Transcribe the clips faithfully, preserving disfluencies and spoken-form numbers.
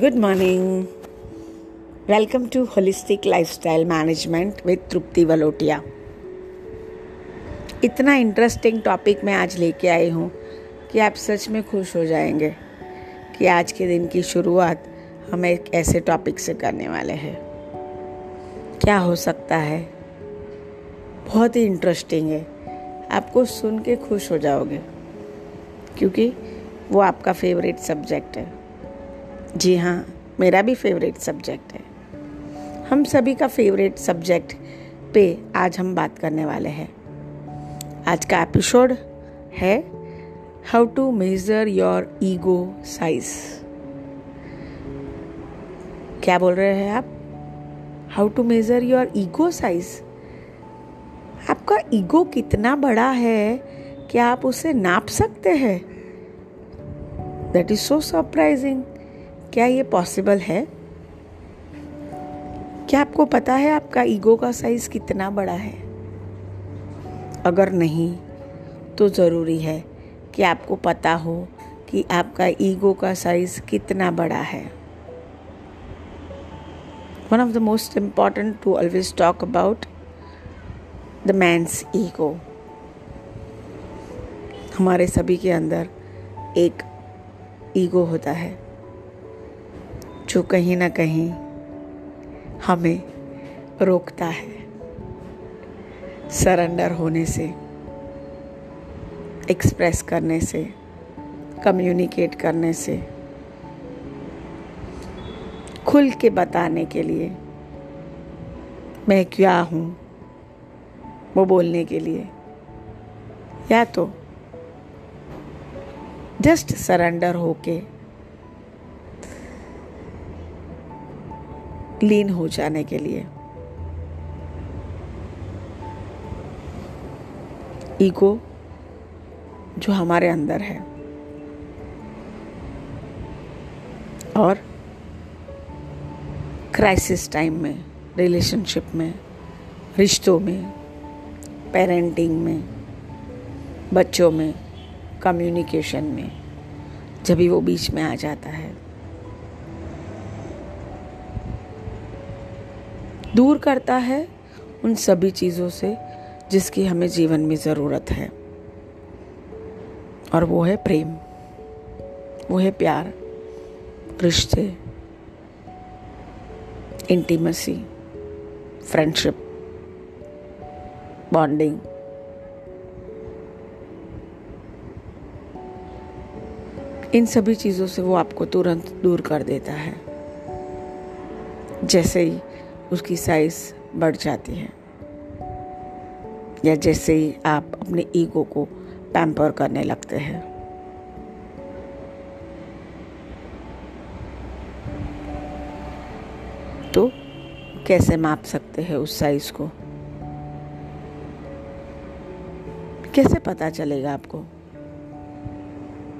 Good morning, welcome to holistic lifestyle management with Tripti Valotia. इतना interesting topic मैं आज लेके आई हूँ कि आप सच में खुश हो जाएंगे कि आज के दिन की शुरुआत हम एक ऐसे टॉपिक से करने वाले हैं। क्या हो सकता है, बहुत ही इंटरेस्टिंग है, आपको सुन के खुश हो जाओगे क्योंकि वो आपका फेवरेट सब्जेक्ट है। जी हाँ, मेरा भी फेवरेट सब्जेक्ट है। हम सभी का फेवरेट सब्जेक्ट पे आज हम बात करने वाले हैं। आज का एपिसोड है how to measure your ego size. क्या बोल रहे हैं आप? How to measure your ego size. आपका ईगो कितना बड़ा है, क्या आप उसे नाप सकते हैं? That is so surprising. क्या ये पॉसिबल है? क्या आपको पता है आपका ईगो का साइज कितना बड़ा है? अगर नहीं तो ज़रूरी है कि आपको पता हो कि आपका ईगो का साइज कितना बड़ा है। One of the most important to always talk about the man's ego. हमारे सभी के अंदर एक ईगो होता है जो कहीं ना कहीं हमें रोकता है सरेंडर होने से, एक्सप्रेस करने से, कम्युनिकेट करने से, खुल के बताने के लिए मैं क्या हूँ वो बोलने के लिए, या तो जस्ट सरेंडर होके लीन हो जाने के लिए। ईगो जो हमारे अंदर है और क्राइसिस टाइम में, रिलेशनशिप में, रिश्तों में, पेरेंटिंग में, बच्चों में, कम्युनिकेशन में, जब भी वो बीच में आ जाता है, दूर करता है उन सभी चीज़ों से जिसकी हमें जीवन में ज़रूरत है। और वो है प्रेम, वो है प्यार, रिश्ते, इंटीमेसी, फ्रेंडशिप, बॉन्डिंग। इन सभी चीज़ों से वो आपको तुरंत दूर कर देता है जैसे ही उसकी साइज बढ़ जाती है या जैसे ही आप अपने ईगो को पैम्पर करने लगते हैं। तो कैसे माप सकते हैं उस साइज को? कैसे पता चलेगा आपको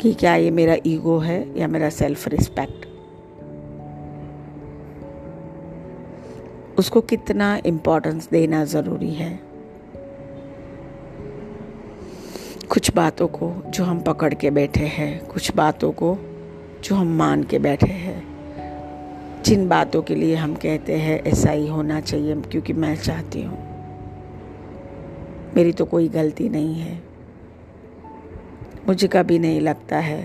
कि क्या ये मेरा ईगो है या मेरा सेल्फ रिस्पेक्ट? उसको कितना इम्पोर्टेंस देना ज़रूरी है? कुछ बातों को जो हम पकड़ के बैठे हैं, कुछ बातों को जो हम मान के बैठे हैं, जिन बातों के लिए हम कहते हैं ऐसा ही होना चाहिए क्योंकि मैं चाहती हूँ, मेरी तो कोई गलती नहीं है, मुझे कभी नहीं लगता है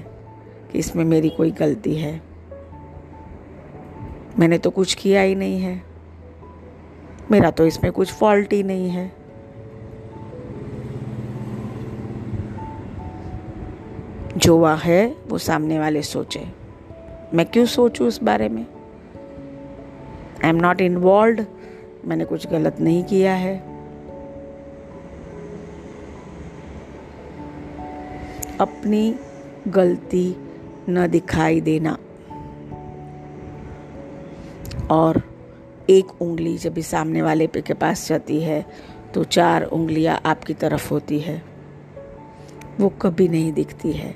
कि इसमें मेरी कोई गलती है, मैंने तो कुछ किया ही नहीं है, मेरा तो इसमें कुछ फॉल्ट ही नहीं है। जो वह है वो सामने वाले सोचे, मैं क्यों सोचूं इस बारे में? आई एम नॉट इन्वॉल्व, मैंने कुछ गलत नहीं किया है। अपनी गलती न दिखाई देना और एक उंगली जब भी सामने वाले पे के पास जाती है तो चार उंगलियां आपकी तरफ होती है, वो कभी नहीं दिखती है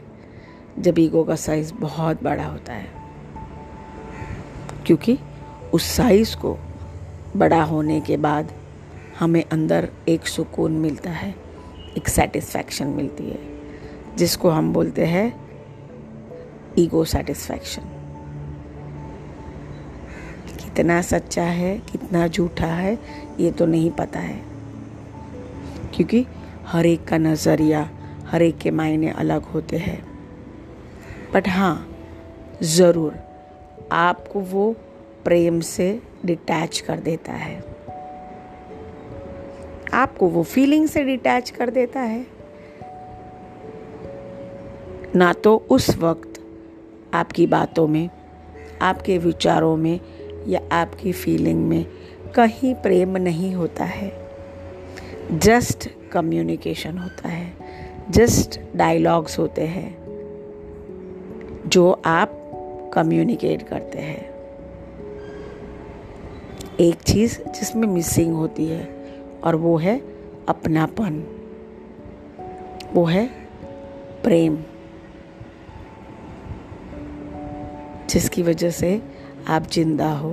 जब ईगो का साइज़ बहुत बड़ा होता है, क्योंकि उस साइज़ को बड़ा होने के बाद हमें अंदर एक सुकून मिलता है, एक सेटिस्फैक्शन मिलती है जिसको हम बोलते हैं ईगो सेटिस्फैक्शन। कितना सच्चा है कितना झूठा है ये तो नहीं पता है, क्योंकि हर एक का नज़रिया, हर एक के मायने अलग होते हैं। बट हाँ, ज़रूर आपको वो प्रेम से डिटैच कर देता है, आपको वो फीलिंग से डिटैच कर देता है ना। तो उस वक्त आपकी बातों में, आपके विचारों में या आपकी फीलिंग में कहीं प्रेम नहीं होता है, जस्ट कम्युनिकेशन होता है, जस्ट डायलॉग्स होते हैं जो आप कम्युनिकेट करते हैं। एक चीज़ जिसमें मिसिंग होती है और वो है अपनापन, वो है प्रेम, जिसकी वजह से आप जिंदा हो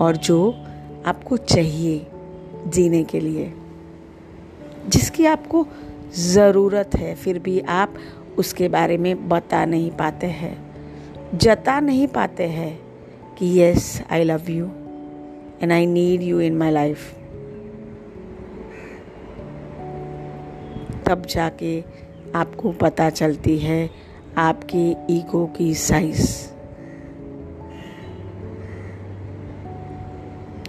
और जो आपको चाहिए जीने के लिए, जिसकी आपको ज़रूरत है फिर भी आप उसके बारे में बता नहीं पाते हैं, जता नहीं पाते हैं कि yes I love you and I need you in my life. तब जाके आपको पता चलती है आपकी ईगो की size,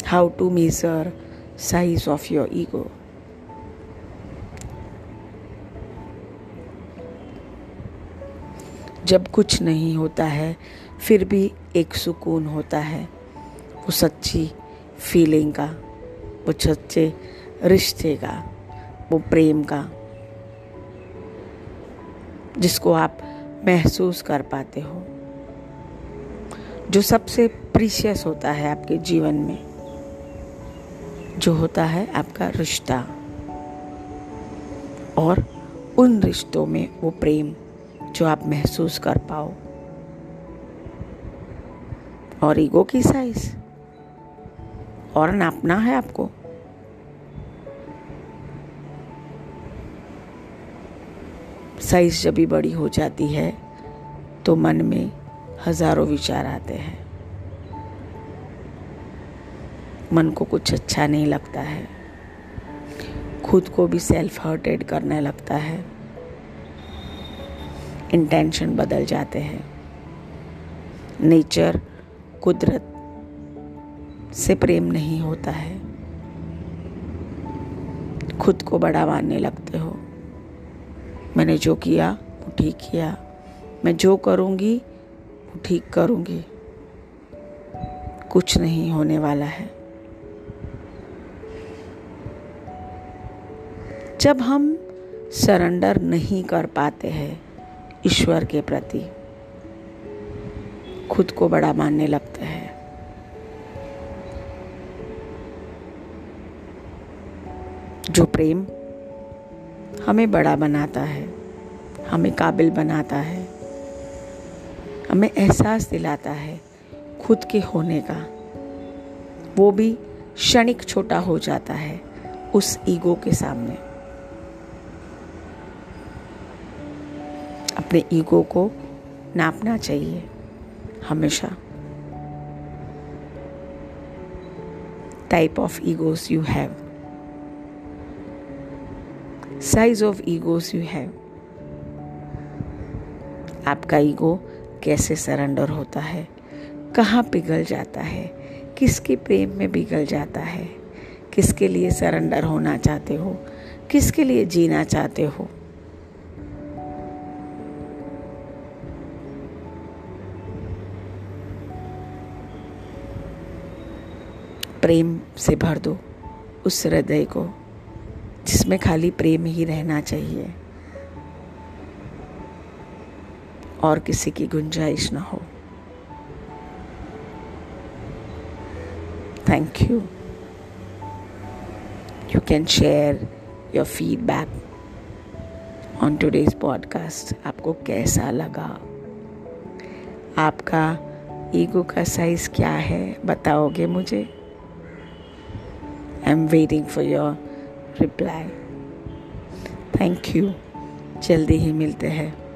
how to measure size of your ego. जब कुछ नहीं होता है फिर भी एक सुकून होता है, वो सच्ची फीलिंग का, वो सच्चे रिश्ते का, वो प्रेम का, जिसको आप महसूस कर पाते हो, जो सबसे प्रीशियस होता है आपके जीवन में, जो होता है आपका रिश्ता। और उन रिश्तों में वो प्रेम जो आप महसूस कर पाओ, और ईगो की साइज और नापना है आपको। साइज जब भी बड़ी हो जाती है तो मन में हजारों विचार आते हैं, मन को कुछ अच्छा नहीं लगता है, खुद को भी सेल्फ हर्टेड करने लगता है, इंटेंशन बदल जाते हैं, नेचर कुदरत से प्रेम नहीं होता है, खुद को बड़ा मानने लगते हो। मैंने जो किया वो ठीक किया, मैं जो करूँगी वो ठीक करूँगी, कुछ नहीं होने वाला है। जब हम सरेंडर नहीं कर पाते हैं ईश्वर के प्रति, खुद को बड़ा मानने लगता है, जो प्रेम हमें बड़ा बनाता है, हमें काबिल बनाता है, हमें एहसास दिलाता है खुद के होने का, वो भी क्षणिक छोटा हो जाता है उस ईगो के सामने। अपने ईगो को नापना चाहिए हमेशा। Type of egos you have, size of egos you have, आपका ईगो कैसे सरेंडर होता है, कहाँ पिघल जाता है, किसके प्रेम में पिघल जाता है, किसके लिए सरेंडर होना चाहते हो, किसके लिए जीना चाहते हो। प्रेम से भर दो उस हृदय को जिसमें खाली प्रेम ही रहना चाहिए और किसी की गुंजाइश ना हो। Thank you. You can share your feedback on today's podcast. आपको कैसा लगा? आपका ईगो का साइज क्या है बताओगे मुझे? I am waiting for your reply. Thank you. जल्दी ही मिलते हैं।